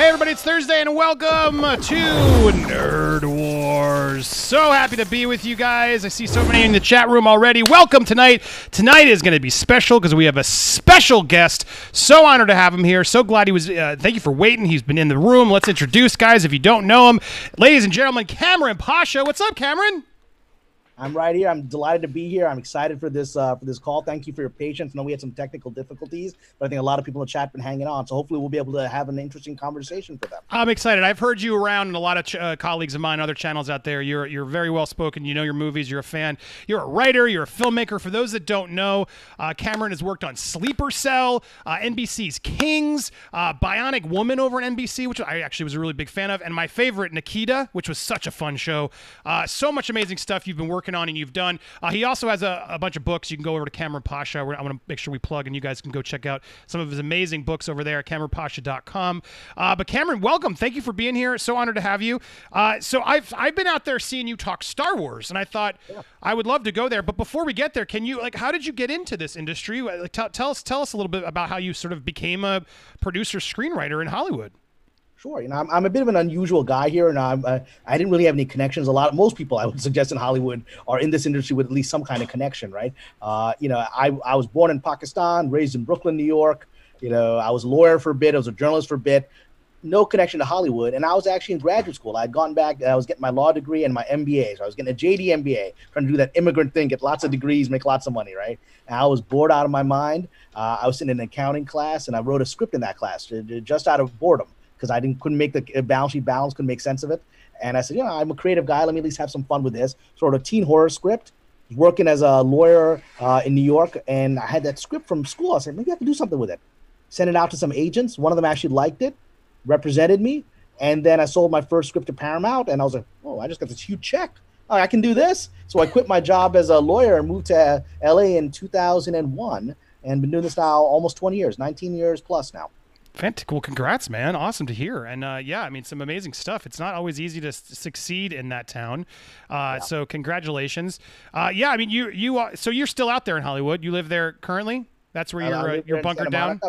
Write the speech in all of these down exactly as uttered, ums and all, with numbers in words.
Hey everybody, it's Thursday and welcome to Nerd Wars. So happy to be with you guys. I see so many in the chat room already. Welcome tonight. Tonight is going to be special because we have a special guest. So honored to have him here. So glad he was. Uh, thank you for waiting. He's been in the room. Let's introduce, guys, if you don't know him. Ladies and gentlemen, Cameron Pasha. What's up, Cameron? I'm right here. I'm delighted to be here. I'm excited for this uh, for this call. Thank you for your patience. I know we had some technical difficulties, but I think a lot of people in the chat have been hanging on. So hopefully we'll be able to have an interesting conversation for them. I'm excited. I've heard you around and a lot of ch uh, colleagues of mine, other channels out there. You're you're very well spoken. You know your movies. You're a fan. You're a writer. You're a filmmaker. For those that don't know, uh, Cameron has worked on Sleeper Cell, uh, N B C's Kings, uh, Bionic Woman over on N B C, which I actually was a really big fan of, and my favorite, Nikita, which was such a fun show. Uh, so much amazing stuff you've been working on and you've done. Uh, he also has a, a bunch of books. You can go over to Cameron Pasha. We're, I want to make sure we plug, and you guys can go check out some of his amazing books over there at Cameron Pasha dot com. Uh, but Cameron, welcome. Thank you for being here. So honored to have you. Uh, so I've I've been out there seeing you talk Star Wars, and I thought yeah. I would love to go there. But before we get there, can you like how did you get into this industry? Like, tell us tell us a little bit about how you sort of became a producer screenwriter in Hollywood. Sure. You know, I'm, I'm a bit of an unusual guy here, and I'm, uh, I didn't really have any connections. A lot of most people I would suggest in Hollywood are in this industry with at least some kind of connection, right? Uh, you know, I, I was born in Pakistan, raised in Brooklyn, New York. You know, I was a lawyer for a bit. I was a journalist for a bit. No connection to Hollywood. And I was actually in graduate school. I had gone back. I was getting my law degree and my M B A. So I was getting a J D M B A, trying to do that immigrant thing, get lots of degrees, make lots of money, right? And I was bored out of my mind. Uh, I was in an accounting class, and I wrote a script in that class just out of boredom, because I didn't couldn't make the balance sheet balance, couldn't make sense of it. And I said, you know, I'm a creative guy. Let me at least have some fun with this. Sort of teen horror script, working as a lawyer uh, in New York. And I had that script from school. I said, maybe I can do something with it. Sent it out to some agents. One of them actually liked it, represented me. And then I sold my first script to Paramount. And I was like, oh, I just got this huge check. Oh, I can do this. So I quit my job as a lawyer and moved to L A in two thousand one. And been doing this now almost twenty years, nineteen years plus now. Fantastic. Well, congrats, man. Awesome to hear. And uh, yeah, I mean, some amazing stuff. It's not always easy to succeed in that town. Uh, yeah. So congratulations. Uh, yeah, I mean, you you are, so you're still out there in Hollywood. You live there currently. That's where you're, uh, you're bunkered down.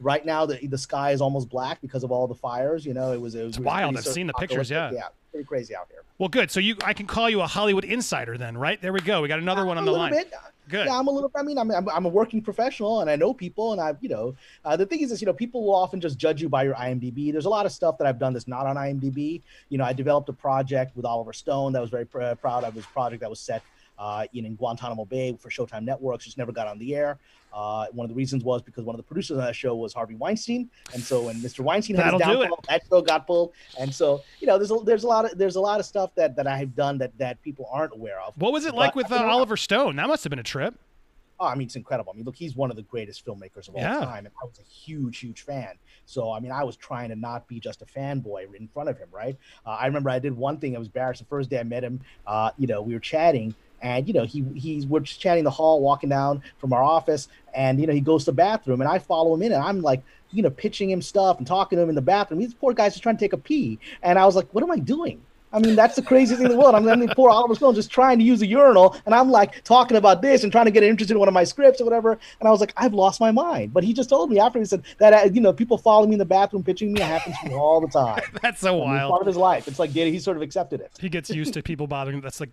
Right now, the, the sky is almost black because of all the fires. You know, it was, it was it's wild. I've seen the pictures. Yeah. Yeah. Pretty crazy out here. Well, good. So you, I can call you a Hollywood insider then, right? There we go. We got another I'm one on the line. Bit. Good. Yeah, I'm a little, I mean, I'm, I'm, I'm a working professional and I know people and I've, you know, uh, the thing is this, you know, people will often just judge you by your I M D B. There's a lot of stuff that I've done that's not on I M D B. You know, I developed a project with Oliver Stone that was very pr proud of his project that was set uh, in, in Guantanamo Bay for Showtime Networks, just never got on the air. Uh, one of the reasons was because one of the producers on that show was Harvey Weinstein, and so when Mister Weinstein had his downfall, that show got pulled. And so you know, there's a, there's a lot of there's a lot of stuff that that I have done that that people aren't aware of. What was it but, like with uh, Oliver Stone? That must have been a trip. Oh, I mean, it's incredible. I mean, look, he's one of the greatest filmmakers of all yeah. time, and I was a huge, huge fan. So, I mean, I was trying to not be just a fanboy in front of him, right? Uh, I remember I did one thing. I was embarrassed the first day I met him. Uh, you know, we were chatting. And, you know, he he's we're just chatting in the hall, walking down from our office. And, you know, he goes to the bathroom and I follow him in and I'm like, you know, pitching him stuff and talking to him in the bathroom. These poor guy's just trying to take a pee. And I was like, what am I doing? I mean, that's the craziest thing in the world. I'm mean, poor Oliver Stone just trying to use a urinal. And I'm like talking about this and trying to get interested in one of my scripts or whatever. And I was like, I've lost my mind. But he just told me after he said that, you know, people follow me in the bathroom, pitching me. It happens to me all the time. That's so wild. I mean, part of his life. It's like he sort of accepted it. He gets used to people bothering him. That's like,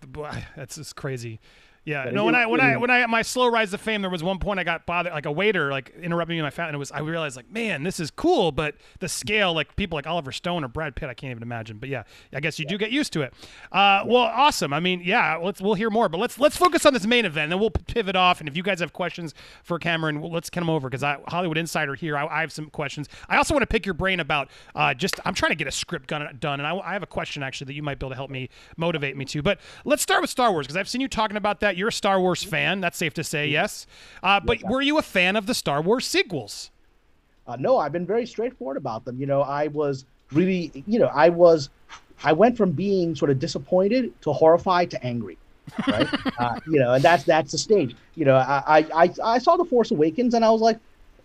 that's just crazy. Yeah, but no. When I when I when I my slow rise to fame, there was one point I got bothered, like a waiter like interrupted me in my fountain. It was I realized like, man, this is cool, but the scale, like people like Oliver Stone or Brad Pitt, I can't even imagine. But yeah, I guess you yeah. do get used to it. Uh, yeah. Well, awesome. I mean, yeah, let's we'll hear more, but let's let's focus on this main event. Then we'll pivot off, and if you guys have questions for Cameron, well, let's come over because I Hollywood Insider here. I, I have some questions. I also want to pick your brain about uh, just I'm trying to get a script done, done, and I, I have a question actually that you might be able to help me motivate me to. But let's start with Star Wars because I've seen you talking about that. You're a Star Wars fan. That's safe to say, yes. Uh, but were you a fan of the Star Wars sequels? Uh, no, I've been very straightforward about them. You know, I was really, you know, I was, I went from being sort of disappointed to horrified to angry, right? uh, you know, and that's that's the stage. You know, I, I I saw The Force Awakens and I was like,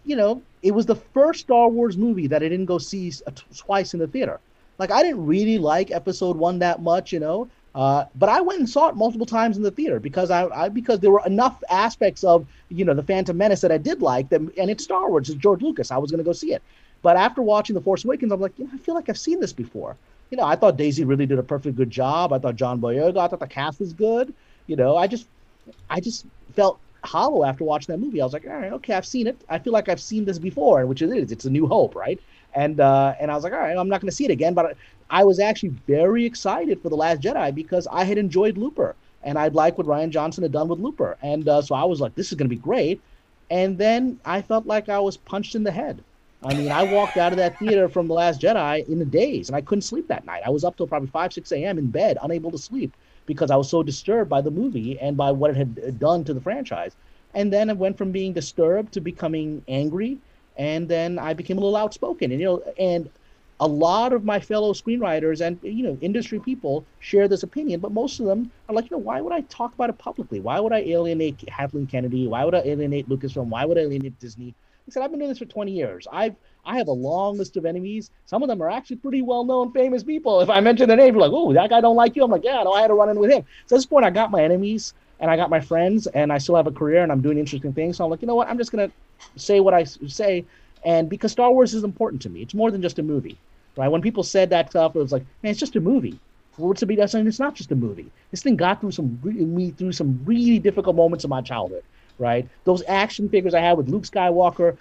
you know, it was the first Star Wars movie that I didn't go see twice in the theater. Like, I didn't really like Episode One that much, you know. Uh, but I went and saw it multiple times in the theater because I, I because there were enough aspects of, you know, the Phantom Menace that I did like them, and it's Star Wars, it's George Lucas. I was going to go see it. But after watching The Force Awakens, I'm like, you know, I feel like I've seen this before. You know, I thought Daisy Ridley did a perfect good job. I thought John Boyega, I thought the cast was good. You know, I just, I just felt hollow after watching that movie. I was like, all right, okay, I've seen it. I feel like I've seen this before, which it is. It's A New Hope, right? And uh, and I was like, all right, I'm not going to see it again. But I was actually very excited for The Last Jedi because I had enjoyed Looper. And I'd like what Rian Johnson had done with Looper. And uh, so I was like, this is going to be great. And then I felt like I was punched in the head. I mean, I walked out of that theater from The Last Jedi in a daze, and I couldn't sleep that night. I was up till probably five, six a.m. in bed, unable to sleep, because I was so disturbed by the movie and by what it had done to the franchise. And then it went from being disturbed to becoming angry, and then I became a little outspoken. And, you know, and a lot of my fellow screenwriters and, you know, industry people share this opinion, but most of them are like, you know, why would I talk about it publicly? Why would I alienate Kathleen Kennedy? Why would I alienate Lucasfilm? Why would I alienate Disney? He said, I've been doing this for twenty years. I've, I have a long list of enemies. Some of them are actually pretty well-known, famous people. If I mention their name, you're like, oh, that guy don't like you. I'm like, yeah, no, I had to run in with him. So at this point, I got my enemies, and I got my friends, and I still have a career, and I'm doing interesting things. So I'm like, you know what? I'm just going to say what I say. And because Star Wars is important to me. It's more than just a movie, right? When people said that stuff, it was like, man, it's just a movie. What's the big deal? It's not just a movie. This thing got through some me through some really difficult moments of my childhood. Right? Those action figures I had with Luke Skywalker,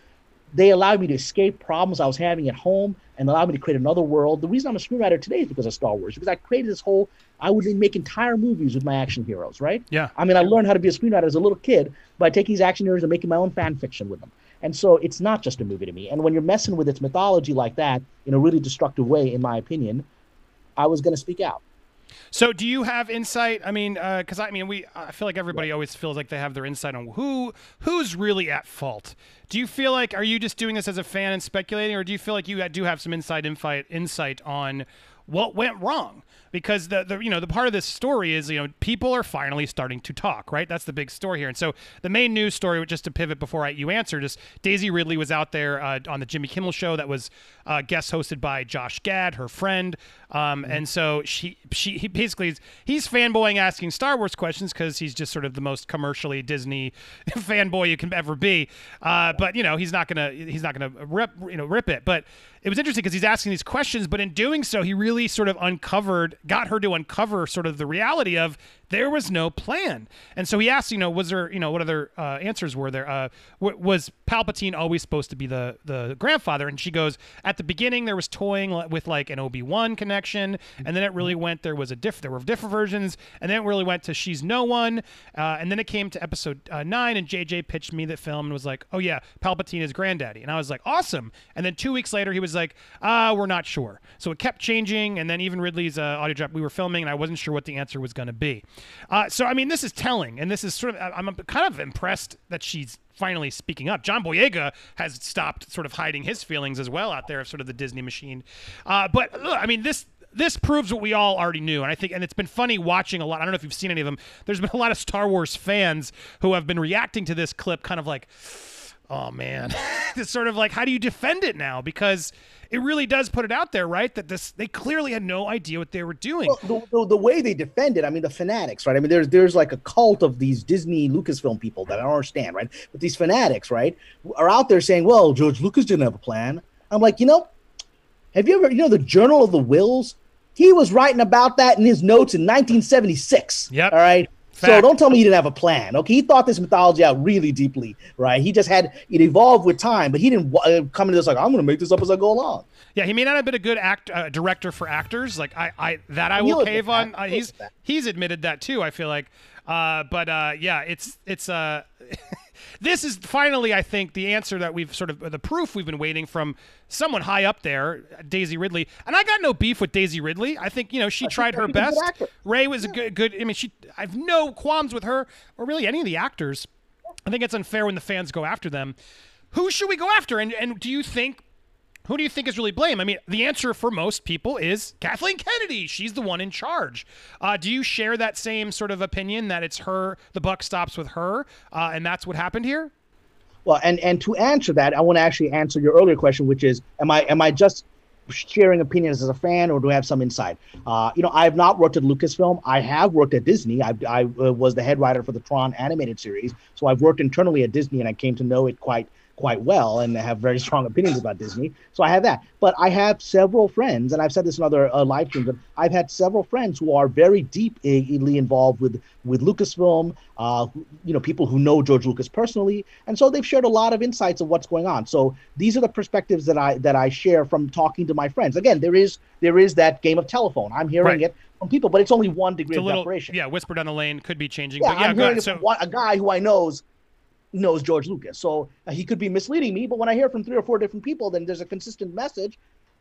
they allowed me to escape problems I was having at home and allowed me to create another world. The reason I'm a screenwriter today is because of Star Wars, because I created this whole, I would make entire movies with my action heroes, right? Yeah. I mean, I learned how to be a screenwriter as a little kid by taking these action heroes and making my own fan fiction with them. And so it's not just a movie to me. And when you're messing with its mythology like that in a really destructive way, in my opinion, I was going to speak out. So do you have insight? I mean, because uh, I mean, we I feel like everybody always feels like they have their insight on who who's really at fault. Do you feel like, are you just doing this as a fan and speculating, or do you feel like you do have some inside insight insight on what went wrong? Because the, the you know the part of this story is, you know, people are finally starting to talk, right? That's the big story here. And so the main news story, just to pivot before I, you answer, just Daisy Ridley was out there uh, on the Jimmy Kimmel show that was uh, guest hosted by Josh Gad, her friend. Um, mm-hmm. And so she she he basically is, he's fanboying, asking Star Wars questions because he's just sort of the most commercially Disney fanboy you can ever be. Uh, but you know he's not gonna he's not gonna rip you know rip it. But it was interesting because he's asking these questions, but in doing so, he really sort of uncovered. got her to uncover sort of the reality of there was no plan. And so he asked, you know, was there, you know, what other uh, answers were there? Uh, w was Palpatine always supposed to be the, the grandfather? And she goes, at the beginning, there was toying with like an Obi-Wan connection. And then it really went, there was a diff, there were different versions. And then it really went to she's no one. Uh, and then it came to episode uh, nine, and J J pitched me the film and was like, oh yeah, Palpatine is granddaddy. And I was like, awesome. And then two weeks later, he was like, ah, we're not sure. So it kept changing. And then even Ridley's uh, audio drop, we were filming and I wasn't sure what the answer was going to be. Uh, so, I mean, this is telling, and this is sort of, I'm kind of impressed that she's finally speaking up. John Boyega has stopped sort of hiding his feelings as well out there of sort of the Disney machine. Uh, but, look, I mean, this... This proves what we all already knew, and I think, and it's been funny watching a lot. I don't know if you've seen any of them. There's been a lot of Star Wars fans who have been reacting to this clip, kind of like, "Oh man," it's sort of like, "How do you defend it now?" Because it really does put it out there, right? That this, they clearly had no idea what they were doing. Well, the, the, the way they defend it, I mean, the fanatics, right? I mean, there's there's like a cult of these Disney Lucasfilm people that I don't understand, right? But these fanatics, right, are out there saying, "Well, George Lucas didn't have a plan." I'm like, you know, have you ever, you know, the Journal of the Wills? He was writing about that in his notes in nineteen seventy-six. Yep. All right. Fact. So don't tell me he didn't have a plan. Okay. He thought this mythology out really deeply, right? He just had it evolved with time, but he didn't come into this like, I'm going to make this up as I go along. Yeah. He may not have been a good act uh, director for actors. Like I, I that I will cave on. Uh, he's he's admitted that too. I feel like, uh, but uh, yeah, it's it's. Uh, This is finally, I think, the answer that we've sort of, the proof we've been waiting from someone high up there, Daisy Ridley. And I got no beef with Daisy Ridley. I think, you know, she tried her best. Rey was a good, good, I mean, she, I have no qualms with her or really any of the actors. I think it's unfair when the fans go after them. Who should we go after? And, and do you think, who do you think is really blame? I mean, the answer for most people is Kathleen Kennedy. She's the one in charge. Uh, do you share that same sort of opinion that it's her, the buck stops with her, uh, and that's what happened here? Well, and, and to answer that, I want to actually answer your earlier question, which is, am I, am I just sharing opinions as a fan, or do I have some insight? Uh, you know, I have not worked at Lucasfilm. I have worked at Disney. I, I uh, was the head writer for the Tron animated series, so I've worked internally at Disney, and I came to know it quite quite well and have very strong opinions about Disney. So I have that. But I have several friends, and I've said this in other uh, live streams, but I've had several friends who are very deeply involved with, with Lucasfilm, uh, you know, people who know George Lucas personally. And so they've shared a lot of insights of what's going on. So these are the perspectives that I that I share from talking to my friends. Again, there is there is that game of telephone. I'm hearing right. it from people, but it's only one degree it's of little, separation. Yeah, whisper down the lane, could be changing. Yeah, but yeah I'm hearing it so... from a guy who I know's knows George Lucas. So he could be misleading me, but when I hear from three or four different people, then there's a consistent message.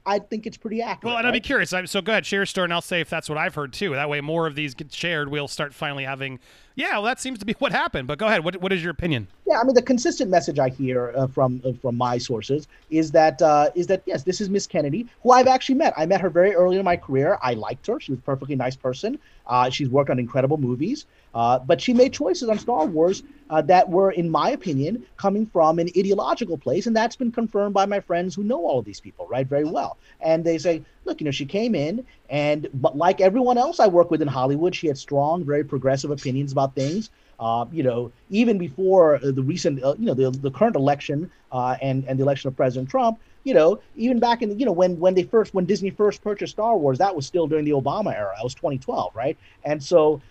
I think it's pretty accurate. Well, and I'd right? be curious. So go ahead, share your story, and I'll say if that's what I've heard, too. That way more of these get shared. We'll start finally having, yeah, well, that seems to be what happened. But go ahead. What What is your opinion? Yeah, I mean, the consistent message I hear uh, from uh, from my sources is that uh, is that, yes, this is Miss Kennedy, who I've actually met. I met her very early in my career. I liked her. She was a perfectly nice person. Uh, she's worked on incredible movies. Uh, but she made choices on Star Wars uh, that were, in my opinion, coming from an ideological place. And that's been confirmed by my friends who know all of these people, right, very well. And they say, look, you know, she came in and but like everyone else I work with in Hollywood, she had strong, very progressive opinions about things. Uh, you know, even before the recent, uh, you know, the, the current election uh, and, and the election of President Trump, you know, even back in, you know, when when they first, when Disney first purchased Star Wars, that was still during the Obama era. That was twenty twelve, right? And so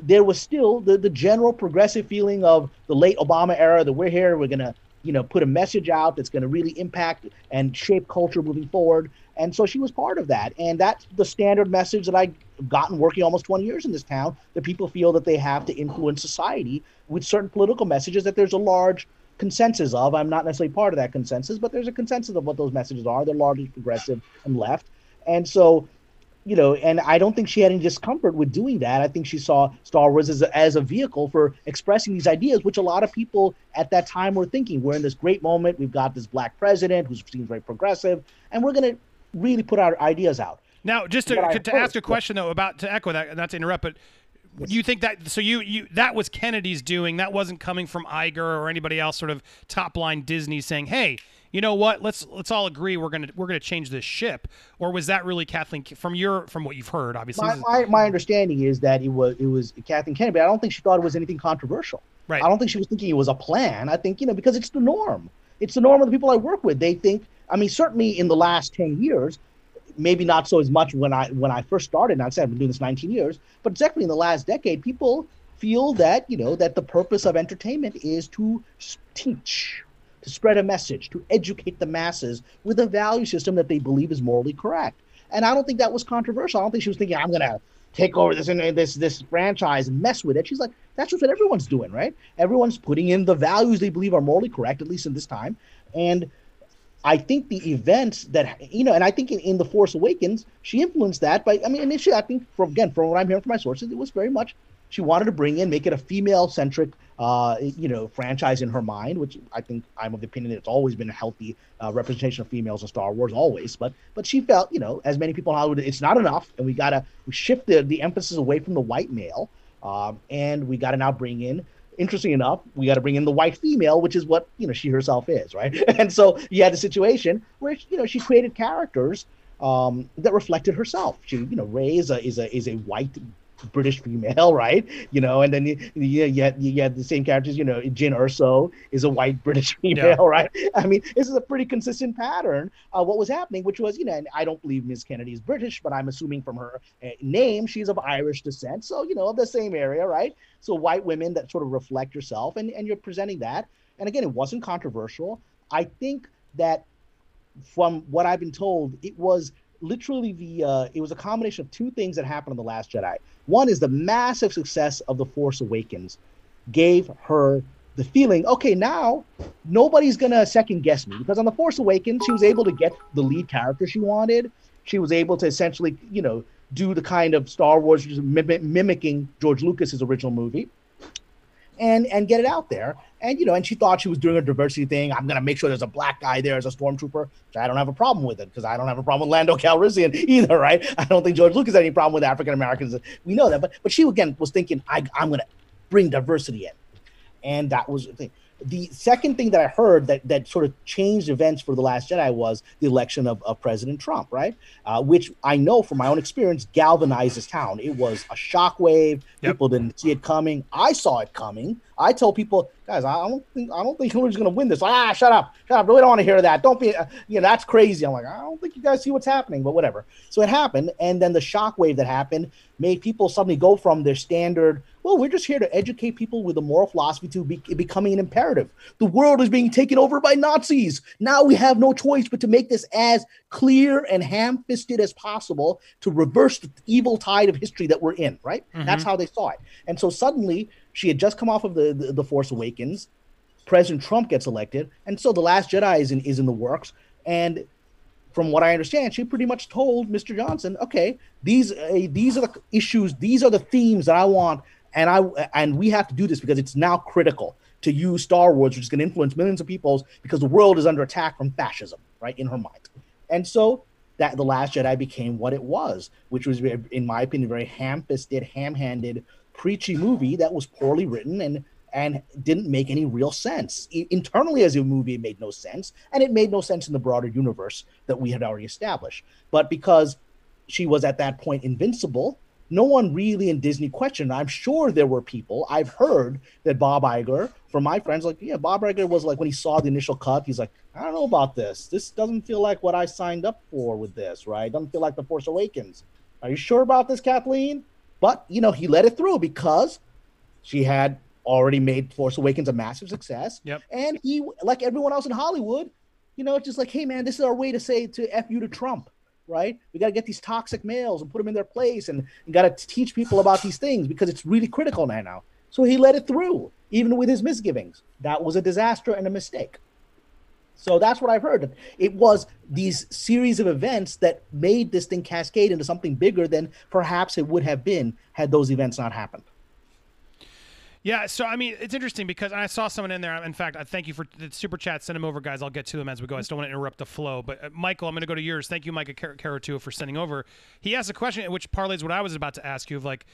there was still the, the general progressive feeling of the late Obama era that we're here, we're going to, you know, put a message out that's going to really impact and shape culture moving forward. And so she was part of that. And that's the standard message that I've gotten working almost twenty years in this town, that people feel that they have to influence society with certain political messages that there's a large consensus of. I'm not necessarily part of that consensus, but there's a consensus of what those messages are. They're largely progressive and left. And so, you know, and I don't think she had any discomfort with doing that. I think she saw Star Wars as a, as a vehicle for expressing these ideas, which a lot of people at that time were thinking. We're in this great moment. We've got this black president who seems very progressive, and we're going to really put our ideas out. Now, just to, to, to ask a question, though, about to echo that, not to interrupt, but you think that, so you, you that was Kennedy's doing. That wasn't coming from Iger or anybody else, sort of top-line Disney saying, hey, you know what? Let's let's all agree we're gonna we're gonna change this ship. Or was that really Kathleen from your from what you've heard? Obviously, my my, my understanding is that it was it was Kathleen Kennedy. I don't think she thought it was anything controversial. Right. I don't think she was thinking it was a plan. I think you know because it's the norm. It's the norm of the people I work with. They think. I mean, certainly in the last ten years, maybe not so as much when I when I first started. And I said I've been doing this nineteen years, but definitely in the last decade, people feel that you know that the purpose of entertainment is to teach. To spread a message, to educate the masses with a value system that they believe is morally correct. And I don't think that was controversial. I don't think she was thinking, I'm going to take over this this this franchise and mess with it. She's like, that's just what everyone's doing, right? Everyone's putting in the values they believe are morally correct, at least in this time. And I think the events that, you know, and I think in, in The Force Awakens, she influenced that. By, I mean, initially, I think, from, again, from what I'm hearing from my sources, it was very much she wanted to bring in, make it a female-centric, uh, you know, franchise in her mind, which I think I'm of the opinion that it's always been a healthy uh, representation of females in Star Wars, always. But but she felt, you know, as many people in Hollywood, it's not enough, and we gotta shift the, the emphasis away from the white male, um, and we gotta now bring in. Interesting enough, we got to bring in the white female, which is what you know she herself is, right? And so you had a situation where you know she created characters um, that reflected herself. She, you know, Rey is a is a is a white. British female, right? You know, and then you you, you, had, you had the same characters. You know, Jyn Erso is a white British female, yeah. Right? I mean, this is a pretty consistent pattern of what was happening, which was, you know, and I don't believe Miss Kennedy is British, but I'm assuming from her name she's of Irish descent. So you know, of the same area, right? So white women that sort of reflect yourself, and and you're presenting that. And again, it wasn't controversial. I think that from what I've been told, it was. Literally, the uh, it was a combination of two things that happened in The Last Jedi. One is the massive success of The Force Awakens gave her the feeling, okay, now nobody's going to second guess me. Because on The Force Awakens, she was able to get the lead character she wanted. She was able to essentially, you know, do the kind of Star Wars mim- mimicking George Lucas's original movie. And and get it out there. And, you know, and she thought she was doing a diversity thing. I'm going to make sure there's a black guy there as a stormtrooper. Which I don't have a problem with it because I don't have a problem with Lando Calrissian either, right? I don't think George Lucas had any problem with African-Americans. We know that. But but she, again, was thinking, I, I'm going to bring diversity in. And that was the thing. The second thing that I heard that, that sort of changed events for The Last Jedi was the election of, of President Trump, right? Uh, which I know from my own experience galvanized this town. It was a shockwave. Yep. People didn't see it coming. I saw it coming. I tell people, guys, I don't think I don't think Hillary's going to win this. Ah, shut up, shut up. We don't want to hear that. Don't be, uh, you know, that's crazy. I'm like, I don't think you guys see what's happening, but whatever. So it happened, and then the shockwave that happened made people suddenly go from their standard, well, we're just here to educate people with a moral philosophy, to be, becoming an imperative. The world is being taken over by Nazis. Now we have no choice but to make this as clear and ham-fisted as possible to reverse the evil tide of history that we're in, right? Mm-hmm. That's how they saw it. And so suddenly, she had just come off of the, the, the Force Awakens. President Trump gets elected. And so The Last Jedi is in, is in the works. And from what I understand, she pretty much told Mister Johnson, okay, these uh, these are the issues, these are the themes that I want, and I and we have to do this because it's now critical to use Star Wars, which is going to influence millions of people because the world is under attack from fascism, right, in her mind. And so that The Last Jedi became what it was, which was, in my opinion, very ham-fisted, ham-handed, preachy movie that was poorly written and and didn't make any real sense. I, internally as a movie, it made no sense, and it made no sense in the broader universe that we had already established. But because she was at that point invincible, no one really in Disney questioned. I'm sure there were people. I've heard that Bob Iger, from my friends, like, yeah, Bob Iger was like, when he saw the initial cut, he's like, I don't know about this. This doesn't feel like what I signed up for with this, right? Doesn't feel like The Force Awakens. Are you sure about this, Kathleen? But, you know, he let it through because she had already made Force Awakens a massive success. Yep. And he, like everyone else in Hollywood, you know, it's just like, hey, man, this is our way to say to F you to Trump, right? We got to get these toxic males and put them in their place, and, and got to teach people about these things because it's really critical right now. So he let it through, even with his misgivings. That was a disaster and a mistake. So that's what I've heard. It was these series of events that made this thing cascade into something bigger than perhaps it would have been had those events not happened. Yeah, so, I mean, it's interesting because I saw someone in there. In fact, I thank you for the super chat. Send them over, guys. I'll get to them as we go. I still want to interrupt the flow. But, uh, Michael, I'm going to go to yours. Thank you, Micah Car- Caratua, for sending over. He asked a question, which parlays what I was about to ask you, of like,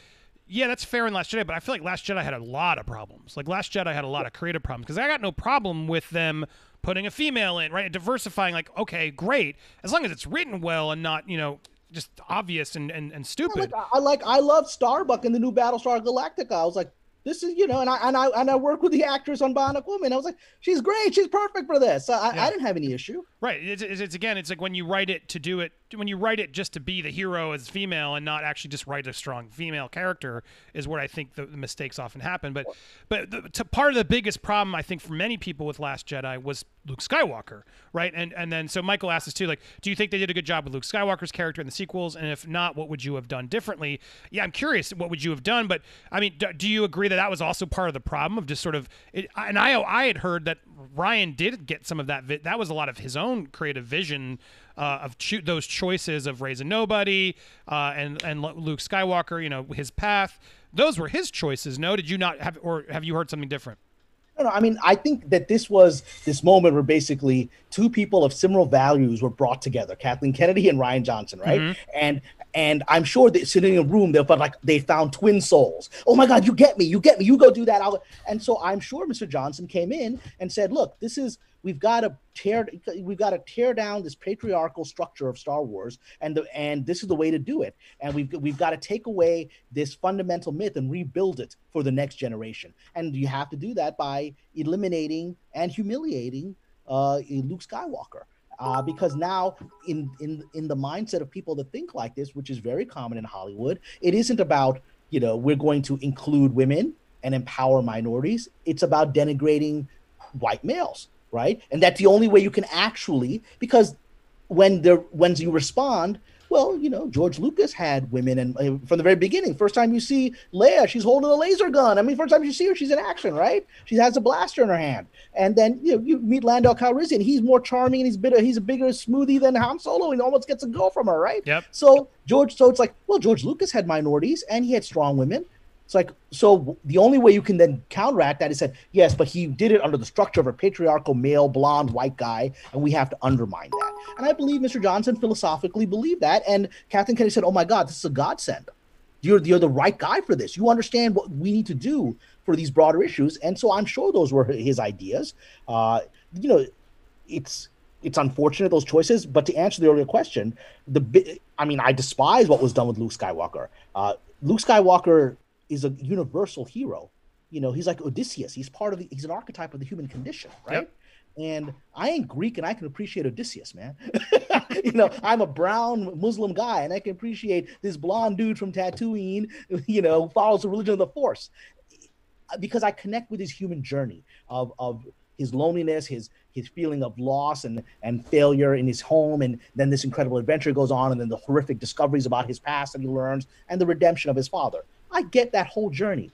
yeah, that's fair in Last Jedi, but I feel like Last Jedi had a lot of problems. Like, Last Jedi had a lot of creative problems because I got no problem with them putting a female in, right, diversifying. Like, okay, great, as long as it's written well and not, you know, just obvious and, and, and stupid. Yeah, like, I like, I love Starbuck in the new Battlestar Galactica. I was like, this is, you know, and I and I and I work with the actress on Bionic Woman. I was like, she's great, she's perfect for this. I, yeah. I didn't have any issue. Right. It's, it's, it's again, it's like when you write it to do it, when you write it just to be the hero as female and not actually just write a strong female character is where I think the, the mistakes often happen. But, but the, to part of the biggest problem I think for many people with Last Jedi was Luke Skywalker, right? And and then so Michael asked us too, like, do you think they did a good job with Luke Skywalker's character in the sequels? And if not, what would you have done differently? Yeah, I'm curious, what would you have done? But I mean, do, do you agree that that was also part of the problem of just sort of? It, and I I had heard that Rian did get some of that. Vi- that was a lot of his own creative vision. Uh, of cho- those choices of raising nobody uh, and and Luke Skywalker, you know, his path. Those were his choices. No, did you not have, or have you heard something different? No, no. I mean, I think that this was this moment where basically two people of similar values were brought together: Kathleen Kennedy and Rian Johnson, right? Mm-hmm. And and I'm sure that sitting in a room, they felt like they found twin souls. Oh my God, you get me, you get me, you go do that. I'll... And so I'm sure Mister Johnson came in and said, "Look, this is." We've got to tear. We've got to tear down this patriarchal structure of Star Wars, and the, and this is the way to do it. And we've we've got to take away this fundamental myth and rebuild it for the next generation. And you have to do that by eliminating and humiliating uh, Luke Skywalker, uh, because now in in in the mindset of people that think like this, which is very common in Hollywood, it isn't about, you know, we're going to include women and empower minorities. It's about denigrating white males. Right, and that's the only way you can actually, because when there when you respond, well, you know, George Lucas had women, and uh, from the very beginning, first time you see Leia, she's holding a laser gun. I mean, first time you see her, she's in action, right? She has a blaster in her hand, and then you know, you meet Lando Calrissian. He's more charming, and he's bitter. He's a bigger smoothie than Han Solo, and almost gets a girl from her, right? Yep. So George, so it's like, well, George Lucas had minorities, and he had strong women. It's like, so the only way you can then counteract that is that, yes, but he did it under the structure of a patriarchal male, blonde, white guy, and we have to undermine that. And I believe Mister Johnson philosophically believed that. And Kathleen Kennedy said, oh, my God, this is a godsend. You're, you're the right guy for this. You understand what we need to do for these broader issues. And so I'm sure those were his ideas. Uh, you know, it's... It's unfortunate, those choices, but to answer the earlier question, the I mean, I despise what was done with Luke Skywalker. Uh, Luke Skywalker is a universal hero. you know, he's like Odysseus. He's part of the, he's an archetype of the human condition, right? Yep. And I ain't Greek and I can appreciate Odysseus, man. You know, I'm a brown Muslim guy and I can appreciate this blonde dude from Tatooine, you know, follows the religion of the Force. Because I connect with his human journey of, of his loneliness, his his feeling of loss and, and failure in his home, and then this incredible adventure goes on, and then the horrific discoveries about his past that he learns, and the redemption of his father. I get that whole journey.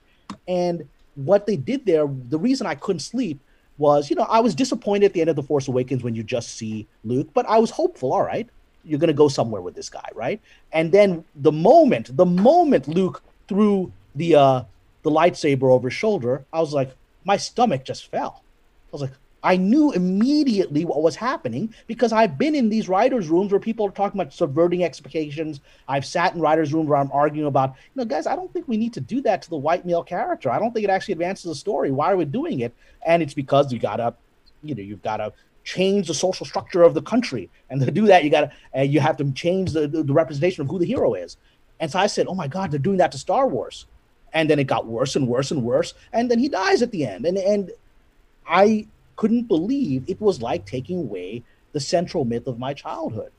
And what they did there, the reason I couldn't sleep was, you know, I was disappointed at the end of The Force Awakens when you just see Luke, but I was hopeful, all right, you're going to go somewhere with this guy, right? And then the moment, the moment Luke threw the uh, the lightsaber over his shoulder, I was like, my stomach just fell. I was like, I knew immediately what was happening because I've been in these writers' rooms where people are talking about subverting expectations. I've sat in writers' rooms where I'm arguing about, you know, guys, I don't think we need to do that to the white male character. I don't think it actually advances the story. Why are we doing it? And it's because you gotta, you know, you've gotta change the social structure of the country, and to do that, you gotta, uh, you have to change the, the the representation of who the hero is. And so I said, oh my God, they're doing that to Star Wars. And then it got worse and worse and worse, and then he dies at the end, and and I. couldn't believe it was like taking away the central myth of my childhood.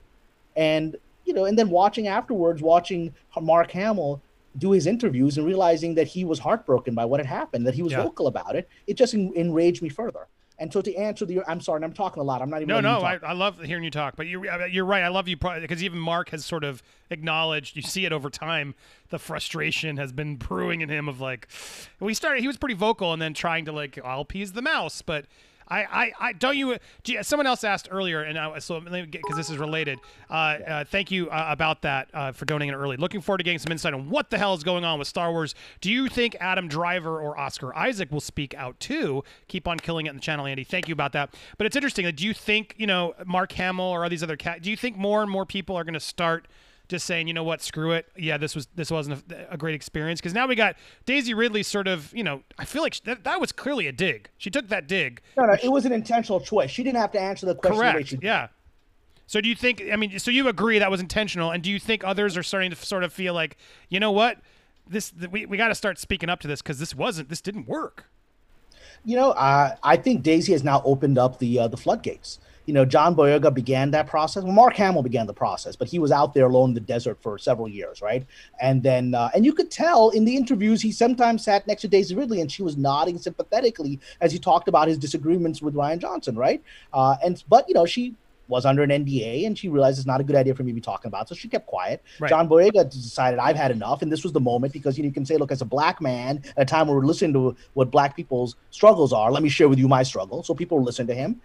And, you know, and then watching afterwards, watching Mark Hamill do his interviews and realizing that he was heartbroken by what had happened, that he was yeah. vocal about it, it just en- enraged me further. And so to answer the, I'm sorry, I'm talking a lot. I'm not even. No, no, I, I love hearing you talk, but you're, you're right. I love you because even Mark has sort of acknowledged, you see it over time, the frustration has been brewing in him of like, we started, he was pretty vocal and then trying to like, I'll appease the mouse, but I, I, I don't you, gee, someone else asked earlier, and I, so let me get, because this is related. Uh, uh, thank you uh, about that uh, for donating it early. Looking forward to getting some insight on what the hell is going on with Star Wars. Do you think Adam Driver or Oscar Isaac will speak out too? Keep on killing it in the channel, Andy. Thank you about that. But it's interesting. Like, do you think, you know, Mark Hamill or these other cats, do you think more and more people are going to start just saying, you know what, screw it. Yeah, this was this wasn't a, a great experience, because now we got Daisy Ridley sort of, you know, I feel like she, that, that was clearly a dig. She took that dig. No, no, it was an intentional choice. She didn't have to answer the question. Correct. The yeah. So do you think? I mean, so you agree that was intentional, and do you think others are starting to sort of feel like, you know what, this th- we we got to start speaking up to this because this wasn't this didn't work. You know, uh, I think Daisy has now opened up the uh, the floodgates. You know, John Boyega began that process. Well, Mark Hamill began the process, but he was out there alone in the desert for several years, right? And then, uh, and you could tell in the interviews, he sometimes sat next to Daisy Ridley and she was nodding sympathetically as he talked about his disagreements with Rian Johnson, right? Uh, and but, you know, she was under an N D A and she realized it's not a good idea for me to be talking about, so she kept quiet. Right. John Boyega decided I've had enough, and this was the moment because, you know, you can say, look, as a black man, at a time where we're listening to what black people's struggles are, let me share with you my struggle. So people listened to him.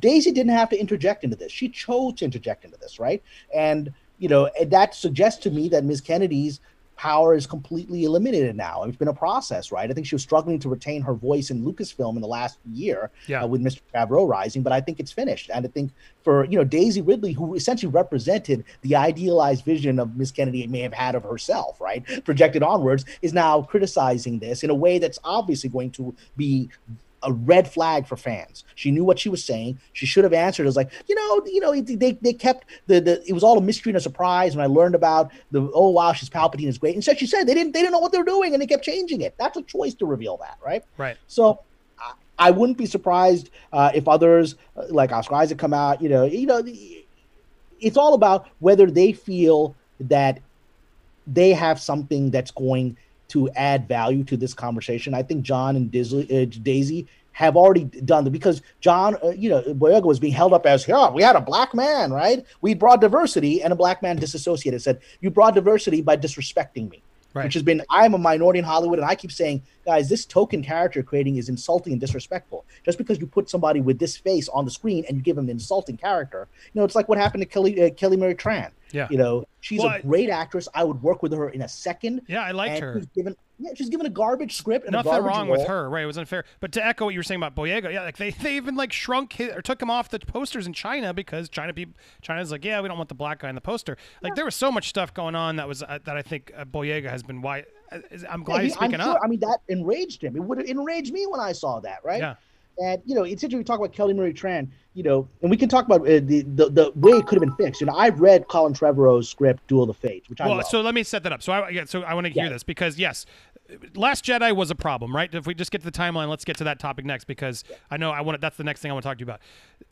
Daisy didn't have to interject into this. She chose to interject into this, right? And, you know, that suggests to me that Miz Kennedy's power is completely eliminated now. It's been a process, right? I think she was struggling to retain her voice in Lucasfilm in the last year yeah. uh, with Mister Favreau rising, but I think it's finished. And I think for, you know, Daisy Ridley, who essentially represented the idealized vision of Miz Kennedy may have had of herself, right, projected onwards, is now criticizing this in a way that's obviously going to be a red flag for fans. She knew what she was saying. She should have answered. It was like, you know, you know, they they kept the, the it was all a mystery and a surprise when I learned about the, oh, wow, she's Palpatine is great. And so she said they didn't they didn't know what they were doing and they kept changing it. That's a choice to reveal that, right? Right. So I, I wouldn't be surprised uh, if others like Oscar Isaac come out, you know, you know, it's all about whether they feel that they have something that's going to add value to this conversation. I think John and Disley, uh, Daisy have already done that, because John, uh, you know, Boyega was being held up as, yeah, we had a black man, right? We brought diversity, and a black man disassociated. Said, you brought diversity by disrespecting me, right. Which has been, I'm a minority in Hollywood, and I keep saying, guys, this token character creating is insulting and disrespectful. Just because you put somebody with this face on the screen and you give them an insulting character, you know, it's like what happened to Kelly, uh, Kelly Marie Tran. Yeah. You know, she's well, a great actress. I would work with her in a second. Yeah, I liked her. She's given, yeah, she's given a garbage script and nothing a garbage wrong role. With her, right? It was unfair. But to echo what you were saying about Boyega, yeah, like they, they even like shrunk his, or took him off the posters in China because China people, China's like, yeah, we don't want the black guy in the poster. Like yeah. there was so much stuff going on that was uh, that I think uh, Boyega has been why. Uh, I'm glad yeah, he, he's speaking I'm sure, up. I mean, that enraged him. It would have enraged me when I saw that, right? Yeah. And, you know, it's interesting we talk about Kelly Marie Tran, you know, and we can talk about uh, the, the the way it could have been fixed. You know, I've read Colin Trevorrow's script, Duel of the Fates, which I well, love. So let me set that up. So I, yeah, so I want to hear yeah. this because, yes, Last Jedi was a problem, right? If we just get to the timeline, let's get to that topic next, because I know I want that's the next thing I want to talk to you about.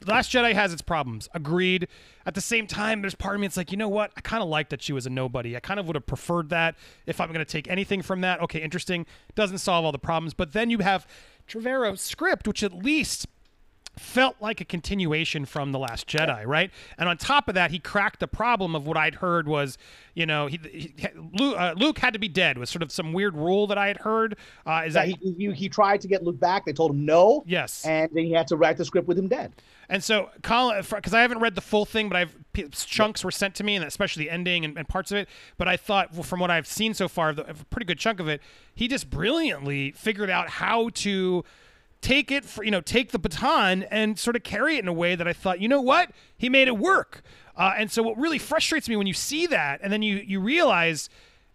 Last Jedi has its problems. Agreed. At the same time, there's part of me, it's like, you know what? I kind of like that she was a nobody. I kind of would have preferred that. If I'm going to take anything from that, okay, interesting. Doesn't solve all the problems. But then you have Trevorrow's script, which at least felt like a continuation from The Last Jedi, right? And on top of that, he cracked the problem of what I'd heard was, you know, he, he Luke, uh, Luke had to be dead was sort of some weird rule that I had heard. Uh, is yeah, that he, he, he tried to get Luke back? They told him no. Yes, and then he had to write the script with him dead. And so, Colin, because I haven't read the full thing, but I've chunks were sent to me, and especially the ending and, and parts of it. But I thought, well, from what I've seen so far, the, a pretty good chunk of it, he just brilliantly figured out how to take it for, you know, take the baton and sort of carry it in a way that I thought, you know what? He made it work. Uh, and so what really frustrates me when you see that and then you, you realize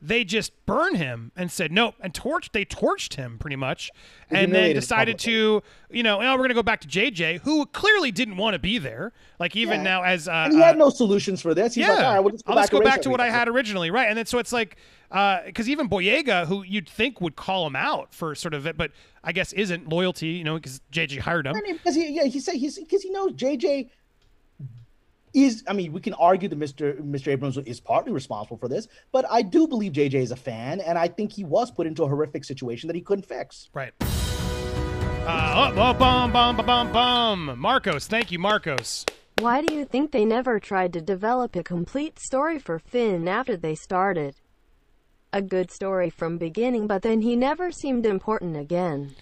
they just burn him and said, no, and torched, they torched him pretty much. And then decided to, you know, oh, we're going to go back to J J, who clearly didn't want to be there. Like even yeah. now as uh, and he had uh, no solutions for this. He's yeah. like, all right, we'll just go I'll back, just go back to everything. What I had originally. Right. And then, so it's like, Uh, because even Boyega, who you'd think would call him out for sort of it, but I guess isn't loyalty, you know, because J J hired him. I mean, because he, yeah, he said he's because he knows J J is. I mean, we can argue that Mister Mister Abrams is partly responsible for this, but I do believe J J is a fan, and I think he was put into a horrific situation that he couldn't fix. Right. Uh, oh, oh, bum, bum, bum, bum. Marcos, thank you, Marcos. Why do you think they never tried to develop a complete story for Finn after they started? A good story from beginning, but then he never seemed important again.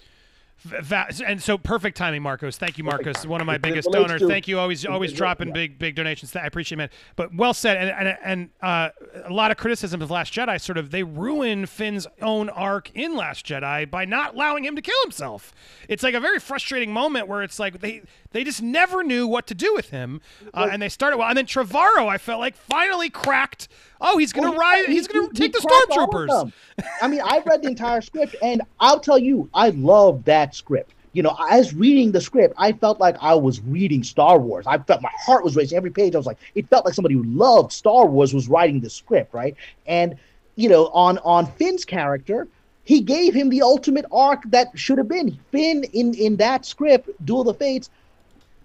That, and so perfect timing, Marcos. Thank you, Marcos. One of my biggest donors. Thank you. Always, always dropping big, big donations. I appreciate it, man. But well said. And and, and uh, a lot of criticism of Last Jedi. Sort of, they ruin Finn's own arc in Last Jedi by not allowing him to kill himself. It's like a very frustrating moment where it's like they they just never knew what to do with him, uh, and they started well. And then Trevorrow, I felt like finally cracked. Oh, he's gonna well, ride. He, he's gonna he, take he the stormtroopers. I mean, I read the entire script, and I'll tell you, I love that script. You know, as reading the script, I felt like I was reading Star Wars. I felt my heart was racing every page. I was like, it felt like somebody who loved Star Wars was writing the script, right? And you know, on on Finn's character, he gave him the ultimate arc that should have been. Finn in in that script, Duel of the Fates,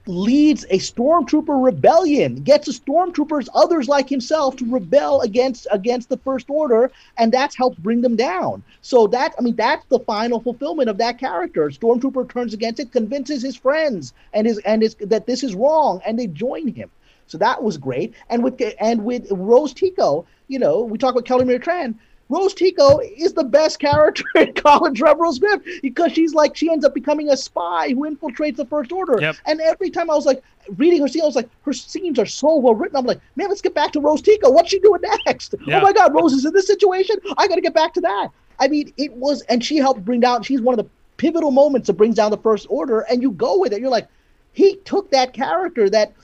leads a stormtrooper rebellion, gets the stormtroopers, others like himself, to rebel against against the First Order, and that's helped bring them down. So that, I mean, that's the final fulfillment of that character. Stormtrooper turns against it, convinces his friends and his and his that this is wrong, and they join him. So that was great. And with and with Rose Tico, you know, we talk about Kelly Marie Tran. Rose Tico is the best character in Colin Trevorrow's script because she's like, she ends up becoming a spy who infiltrates the First Order. Yep. And every time I was like, reading her scene, I was like, her scenes are so well written. I'm like, man, let's get back to Rose Tico. What's she doing next? Yeah. Oh my God, Rose is in this situation. I got to get back to that. I mean, it was, and she helped bring down, she's one of the pivotal moments that brings down the First Order, and you go with it. You're like, he took that character that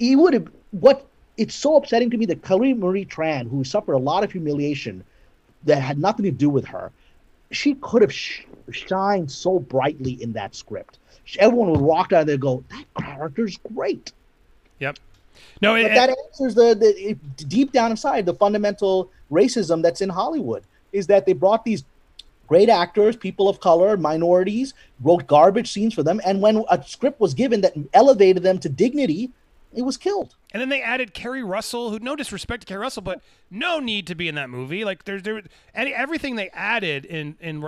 he would have, what, it's so upsetting to me that Kelly Marie Tran, who suffered a lot of humiliation that had nothing to do with her, she could have sh shined so brightly in that script. She, everyone would walk out of there and go, that character's great. Yep. No, it, but that it, answers the, the it, deep down inside, the fundamental racism that's in Hollywood, is that they brought these great actors, people of color, minorities, wrote garbage scenes for them, and when a script was given that elevated them to dignity, it was killed. And then they added Kerry Russell, who, no disrespect to Kerry Russell, but no need to be in that movie. Like there's there, any everything they added in in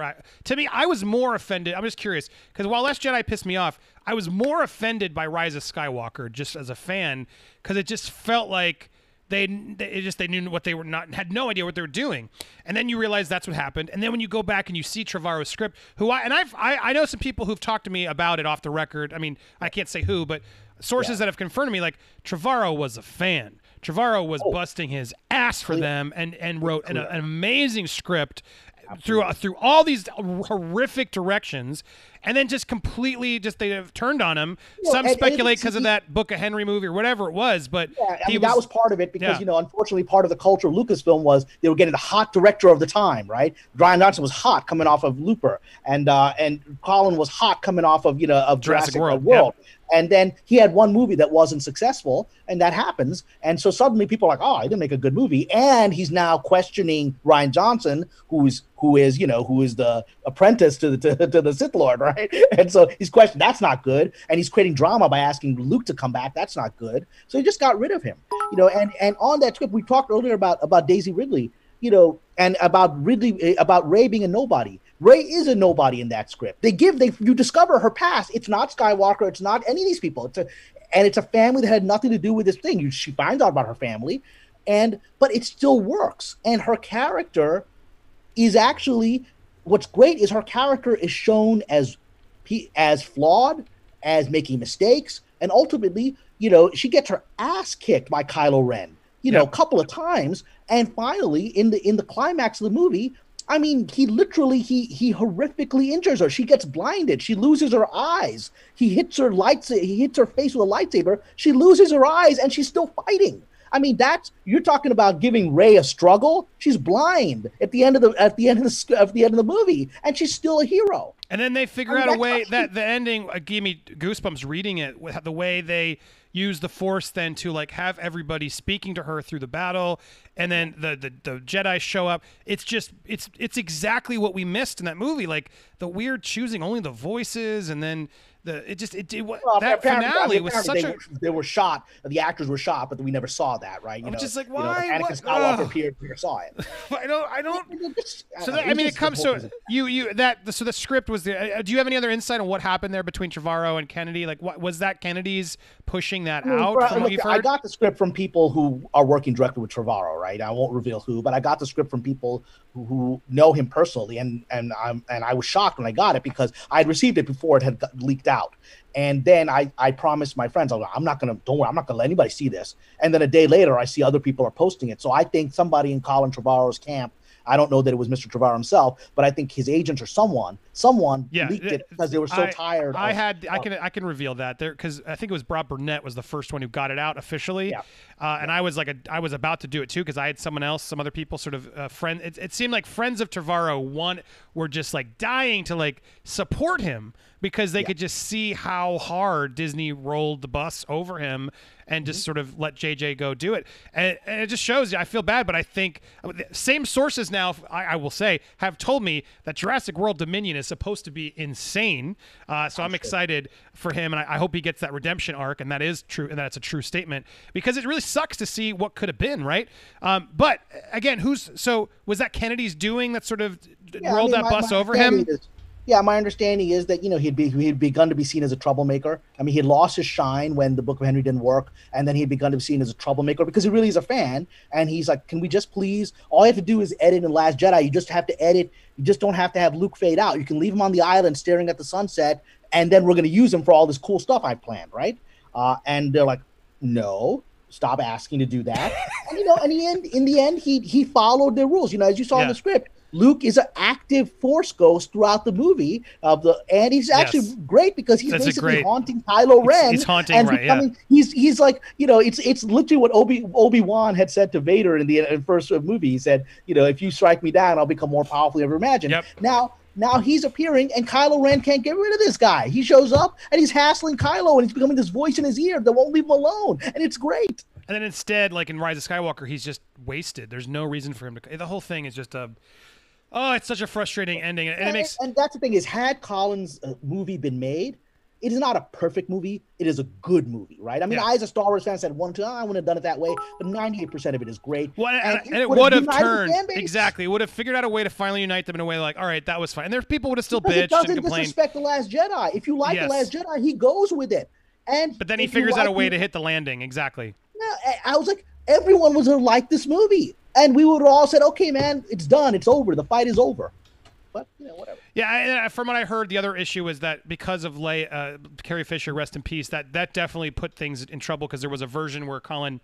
to me, I was more offended. I'm just curious because while Last Jedi pissed me off, I was more offended by Rise of Skywalker just as a fan because it just felt like they they just they knew what they were not had no idea what they were doing. And then you realize that's what happened. And then when you go back and you see Trevorrow's script, who I and I've I, I know some people who've talked to me about it off the record. I mean, I can't say who, but sources yeah. that have confirmed to me, like Trevorrow was a fan. Trevorrow was oh. busting his ass for them, and and wrote an, an amazing script Absolutely. through through all these horrific directions. and then just completely just they have turned on him. You know, Some and, speculate because of that Book of Henry movie or whatever it was, but yeah, I he mean, was, that was part of it because yeah. you know, unfortunately, part of the culture of Lucasfilm was they were getting the hot director of the time, right? Rian Johnson was hot coming off of Looper, and uh, and Colin was hot coming off of you know of Jurassic, Jurassic World. World. Yeah. And then he had one movie that wasn't successful, and that happens. And so suddenly people are like, oh, he didn't make a good movie. And he's now questioning Rian Johnson, who's who is, you know, who is the apprentice to the to, to the Sith Lord, right? And so he's questioning, that's not good. And he's creating drama by asking Luke to come back. That's not good. So he just got rid of him. You know, and, and on that trip, we talked earlier about, about Daisy Ridley, you know, and about Ridley about Rey being a nobody. Rey is a nobody in that script. They give, they you discover her past. It's not Skywalker. It's not any of these people. It's a, and it's a family that had nothing to do with this thing. You, she finds out about her family, and but it still works. And her character is actually what's great is her character is shown as as flawed, as making mistakes, and ultimately, you know, she gets her ass kicked by Kylo Ren, you know, a couple of times, and finally, in the in the climax of the movie. I mean, he literally, he he horrifically injures her. She gets blinded. She loses her eyes. He hits her lights. He hits her face with a lightsaber. She loses her eyes, and she's still fighting. I mean, that's you're talking about giving Rey a struggle. She's blind at the end of the at the end of the at the end of the movie, and she's still a hero. And then they figure I mean, out a way that the ending uh, gave me goosebumps reading it. The way they use the Force then to like have everybody speaking to her through the battle, and then the, the the Jedi show up. It's just it's it's exactly what we missed in that movie. Like the weird choosing only the voices, and then the it just it, it well, that finale I mean, was such they, a they were shot. The actors were shot, but we never saw that, right? You I'm know, just like why? You know, Anakin Skywalker appeared, we never saw it. I don't. I don't. So that, I mean, it comes to you. You that so the script was. The, uh, do you have any other insight on what happened there between Trevorrow and Kennedy? Like, what was that Kennedy's pushing that I mean, out? Bro, from look, I got the script from people who are working directly with Trevorrow, right? I won't reveal who, but I got the script from people who, who know him personally, and and I'm and I was shocked when I got it because I had received it before it had got leaked out. And then I, I promised my friends, I'm, like, I'm not going to, don't worry, I'm not going to let anybody see this. And then a day later, I see other people are posting it. So I think somebody in Colin Trevorrow's camp, I don't know that it was Mister Trevorrow himself, but I think his agents or someone, someone yeah, leaked it because they were so I, tired. I of, had, I can, I can reveal that there because I think it was Rob Burnett was the first one who got it out officially, yeah. uh, and I was like, a, I was about to do it too because I had someone else, some other people, sort of uh, friend. It, it seemed like friends of Trevorrow one were just like dying to like support him because they yeah. could just see how hard Disney rolled the bus over him. And just sort of let J J go do it. And, and it just shows you, I feel bad, but I think same sources now, I, I will say, have told me that Jurassic World Dominion is supposed to be insane. Uh, so I'm, I'm sure. excited for him, and I, I hope he gets that redemption arc, and that is true, and that's a true statement, because it really sucks to see what could have been, right? Um, but, again, who's so was that Kennedy's doing that sort of yeah, rolled I mean, that my, bus my over him? Is- Yeah, my understanding is that, you know, he'd be he'd begun to be seen as a troublemaker. I mean, he lost his shine when the Book of Henry didn't work, and then he'd begun to be seen as a troublemaker because he really is a fan. And he's like, can we just please, all you have to do is edit in Last Jedi. You just have to edit. You just don't have to have Luke fade out. You can leave him on the island staring at the sunset, and then we're going to use him for all this cool stuff I planned, right? Uh, and they're like, no. Stop asking to do that. And, you know, in the end, in the end he, he followed their rules, you know, as you saw yeah. in the script. Luke is an active Force ghost throughout the movie, of the and he's actually yes. great because he's That's basically great, haunting Kylo Ren. He's haunting, and right? Becoming, yeah. He's he's like you know it's it's literally what Obi Obi-Wan had said to Vader in the in first movie. He said, you know, if you strike me down, I'll become more powerful than ever imagined. Yep. Now. Now he's appearing, and Kylo Ren can't get rid of this guy. He shows up, and he's hassling Kylo, and he's becoming this voice in his ear that won't leave him alone, and it's great. And then instead, like in Rise of Skywalker, he's just wasted. There's no reason for him to – the whole thing is just a – oh, it's such a frustrating ending. And, and, it makes... and that's the thing is, had Colin's uh, movie been made, it is not a perfect movie. It is a good movie, right? I mean, yeah. I, as a Star Wars fan, said one or two, oh, I wouldn't have done it that way, but ninety-eight percent of it is great. Well, and, and, and it would have turned, exactly. It would have figured out a way to finally unite them in a way like, all right, that was fine. And there's people would have still bitched and complained. It doesn't disrespect The Last Jedi. If you like yes. The Last Jedi, he goes with it. And but then he figures like out a way it, to hit the landing, exactly. No, I was like, everyone was going to like this movie. And we would have all said, okay, man, it's done. It's over. The fight is over. But, you know, whatever. Yeah, I, from what I heard, the other issue was that because of Lay, uh, Carrie Fisher, rest in peace, that, that definitely put things in trouble because there was a version where Colin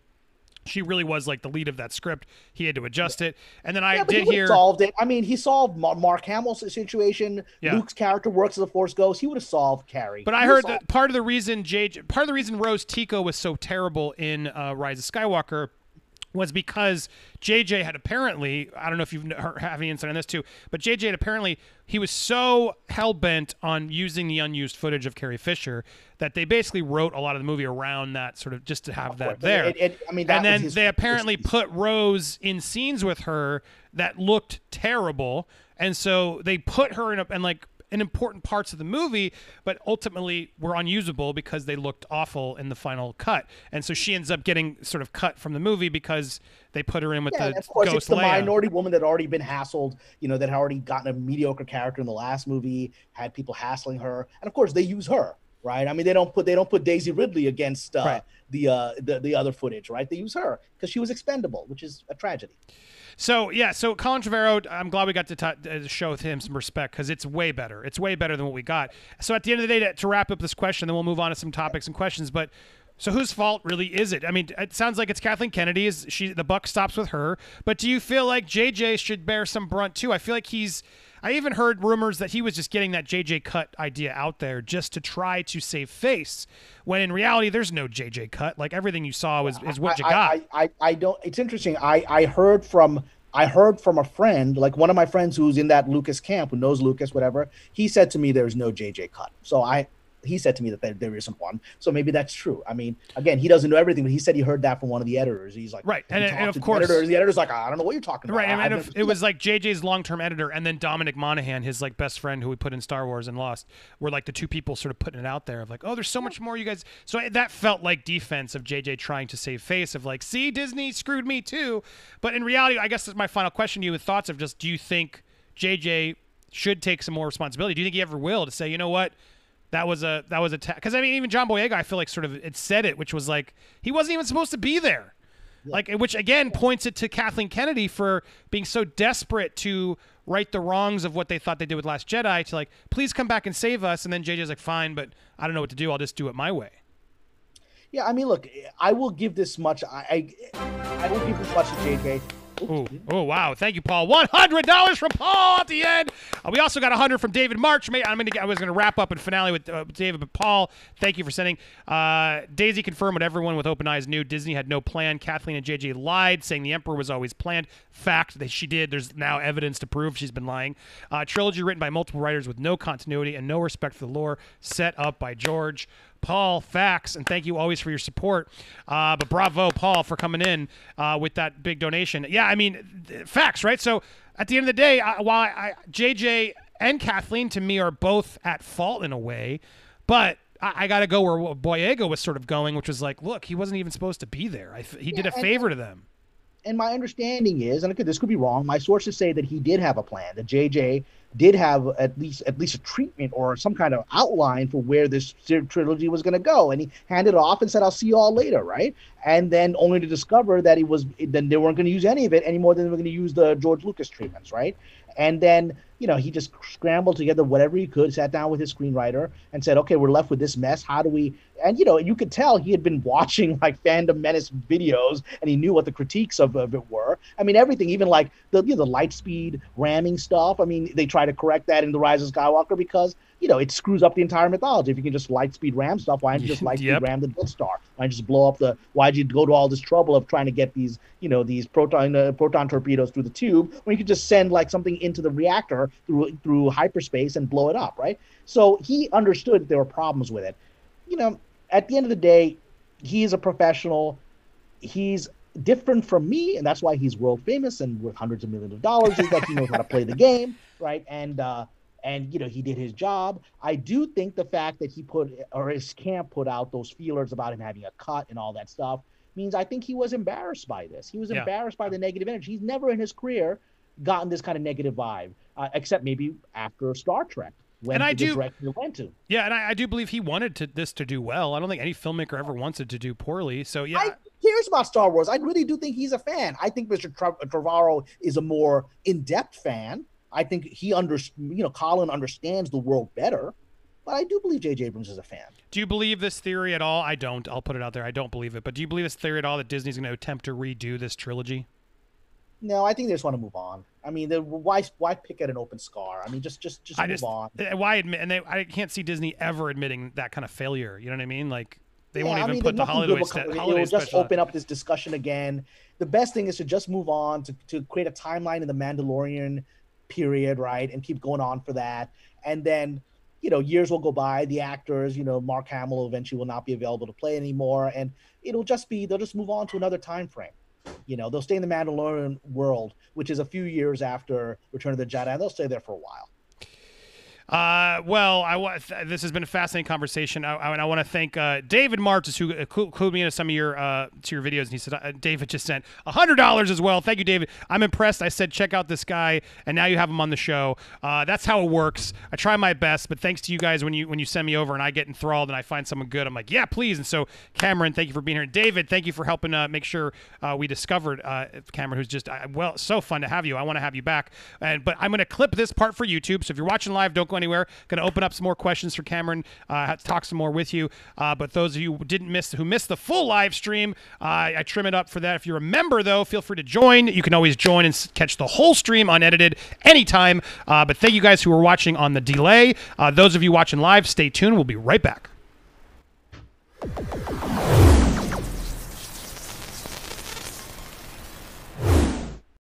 she really was like the lead of that script. He had to adjust yeah. it. And then yeah, I but did he hear solved it. I mean, he solved Mark Hamill's situation. Yeah. Luke's character works as a Force ghost. He would have solved Carrie. But he I heard that part of the reason J J, part of the reason Rose Tico was so terrible in uh, Rise of Skywalker was because J J had apparently, I don't know if you've heard, have any insight on this too, but J J had apparently, he was so hell-bent on using the unused footage of Carrie Fisher that they basically wrote a lot of the movie around that, sort of just to have that there. It, it, I mean, that and then his, they apparently his, put Rose in scenes with her that looked terrible, and so they put her in a, and like, in important parts of the movie, but ultimately were unusable because they looked awful in the final cut. And so she ends up getting sort of cut from the movie because they put her in with yeah, the ghost. Of course, ghost it's the Leia. Minority woman that had already been hassled, you know, that had already gotten a mediocre character in the last movie, had people hassling her. And of course, they use her, right? I mean, they don't put they don't put Daisy Ridley against uh, right. the, uh, the the other footage, right? They use her because she was expendable, which is a tragedy. So, yeah, so Colin Trevorrow, I'm glad we got to t show him some respect because it's way better. It's way better than what we got. So at the end of the day, to, to wrap up this question, then we'll move on to some topics and questions. But so whose fault really is it? I mean, it sounds like it's Kathleen Kennedy's. She, the buck stops with her. But do you feel like J J should bear some brunt too? I feel like he's – I even heard rumors that he was just getting that J J cut idea out there just to try to save face when in reality there's no J J cut. Like everything you saw was, is what you got. I, I, I, I don't – it's interesting. I, I heard from – I heard from a friend, like one of my friends who's in that Lucas camp, who knows Lucas, whatever, he said to me there's no J J cut. So I he said to me that there, there isn't one. So maybe that's true. I mean, again, he doesn't know everything, but he said he heard that from one of the editors. He's like, right. And, and of course, the editor's, the editor's like, I don't know what you're talking about. Right. And and it was like J J's long-term editor and then Dominic Monaghan, his like best friend who we put in Star Wars and Lost, were like the two people sort of putting it out there of like, oh, there's so much more you guys. So that felt like defense of J J trying to save face of like, see, Disney screwed me too. But in reality, I guess that's my final question to you with thoughts of just, do you think J J should take some more responsibility? Do you think he ever will to say, you know what? That was a that was a because I mean even John Boyega I feel like sort of it said it, which was like he wasn't even supposed to be there, yeah. like which again points it to Kathleen Kennedy for being so desperate to right the wrongs of what they thought they did with Last Jedi to like please come back and save us, and then J J's like fine, but I don't know what to do, I'll just do it my way. Yeah, I mean look, I will give this much I I, I will give this much to J J. Ooh. Oh, wow. Thank you, Paul. one hundred dollars from Paul at the end. Uh, we also got one hundred dollars from David March. I'm gonna get, I was going to wrap up and finale with uh, David, but Paul, thank you for sending. Uh, Daisy confirmed what everyone with open eyes knew. Disney had no plan. Kathleen and J J lied, saying the Emperor was always planned. Fact that she did. There's now evidence to prove she's been lying. Uh, trilogy written by multiple writers with no continuity and no respect for the lore set up by George. Paul, facts, and thank you always for your support. Uh, but bravo, Paul, for coming in uh, with that big donation. Yeah, I mean, facts, right? So at the end of the day, I, while I, J J and Kathleen, to me, are both at fault in a way, but I, I got to go where Boyega was sort of going, which was like, look, he wasn't even supposed to be there. I, he yeah, did a favor to them. And my understanding is, and this could be wrong, my sources say that he did have a plan, that J J did have at least at least a treatment or some kind of outline for where this trilogy was going to go. And he handed it off and said, I'll see you all later, right? And then only to discover that he was, then they weren't going to use any of it any more than they were going to use the George Lucas treatments, right? And then, you know, he just scrambled together whatever he could, sat down with his screenwriter and said, okay, we're left with this mess. How do we – and, you know, you could tell he had been watching, like, Fandom Menace videos and he knew what the critiques of, of it were. I mean, everything, even, like, the, you know, the light speed ramming stuff. I mean, they try to correct that in The Rise of Skywalker because, you know, it screws up the entire mythology. If you can just light speed ram stuff, why don't you just light yep. speed ram the Death Star? Why don't you just blow up the – why did you go to all this trouble of trying to get these, you know, these proton uh, proton torpedoes through the tube when you could just send, like, something into the reactor through through hyperspace and blow it up, right? So he understood there were problems with it. You know, at the end of the day, he is a professional. He's different from me, and that's why he's world famous and worth hundreds of millions of dollars is that he knows how to play the game, right? And uh, and you know, he did his job. I do think the fact that he put or his camp put out those feelers about him having a cut and all that stuff means I think he was embarrassed by this. He was yeah. embarrassed by the negative energy. He's never in his career gotten this kind of negative vibe, uh, except maybe after Star Trek, when and I the do, director went to. Yeah, and I, I do believe he wanted to, this to do well. I don't think any filmmaker ever wants it to do poorly. So yeah, I, here's about Star Wars. I really do think he's a fan. I think Mister Trevorrow is a more in-depth fan. I think he under, you know, Colin understands the world better. But I do believe J J Abrams is a fan. Do you believe this theory at all? I don't. I'll put it out there. I don't believe it. But do you believe this theory at all that Disney's going to attempt to redo this trilogy? No, I think they just want to move on. I mean, why why pick at an open scar? I mean, just just just I move just, on. Why admit? And they, I can't see Disney ever admitting that kind of failure. You know what I mean? Like they yeah, won't even I mean, put the holiday special. It will just open up this discussion again. The best thing is to just move on to to create a timeline in the Mandalorian period, right, and keep going on for that, and then. You know, years will go by. The actors, you know, Mark Hamill eventually will not be available to play anymore, and it'll just be they'll just move on to another time frame. You know, they'll stay in the Mandalorian world, which is a few years after Return of the Jedi. And they'll stay there for a while. Uh, well, I want this has been a fascinating conversation. I, I, I want to thank uh, David Martis, who included me into some of your uh, to your videos, and he said uh, David just sent a hundred dollars as well. Thank you, David. I'm impressed. I said check out this guy, and now you have him on the show. Uh, that's how it works. I try my best, but thanks to you guys when you when you send me over and I get enthralled and I find someone good, I'm like yeah, please. And so Cameron, thank you for being here. And David, thank you for helping uh, make sure uh, we discovered uh, Cameron, who's just uh, well so fun to have you. I want to have you back, and but I'm gonna clip this part for YouTube. So if you're watching live, don't go anywhere. Going to open up some more questions for Cameron, uh, talk some more with you. Uh, but those of you who didn't miss, who missed the full live stream, uh, I trim it up for that. If you're a member, though, feel free to join. You can always join and catch the whole stream unedited anytime. Uh, but thank you guys who are watching on the delay. Uh, those of you watching live, stay tuned. We'll be right back.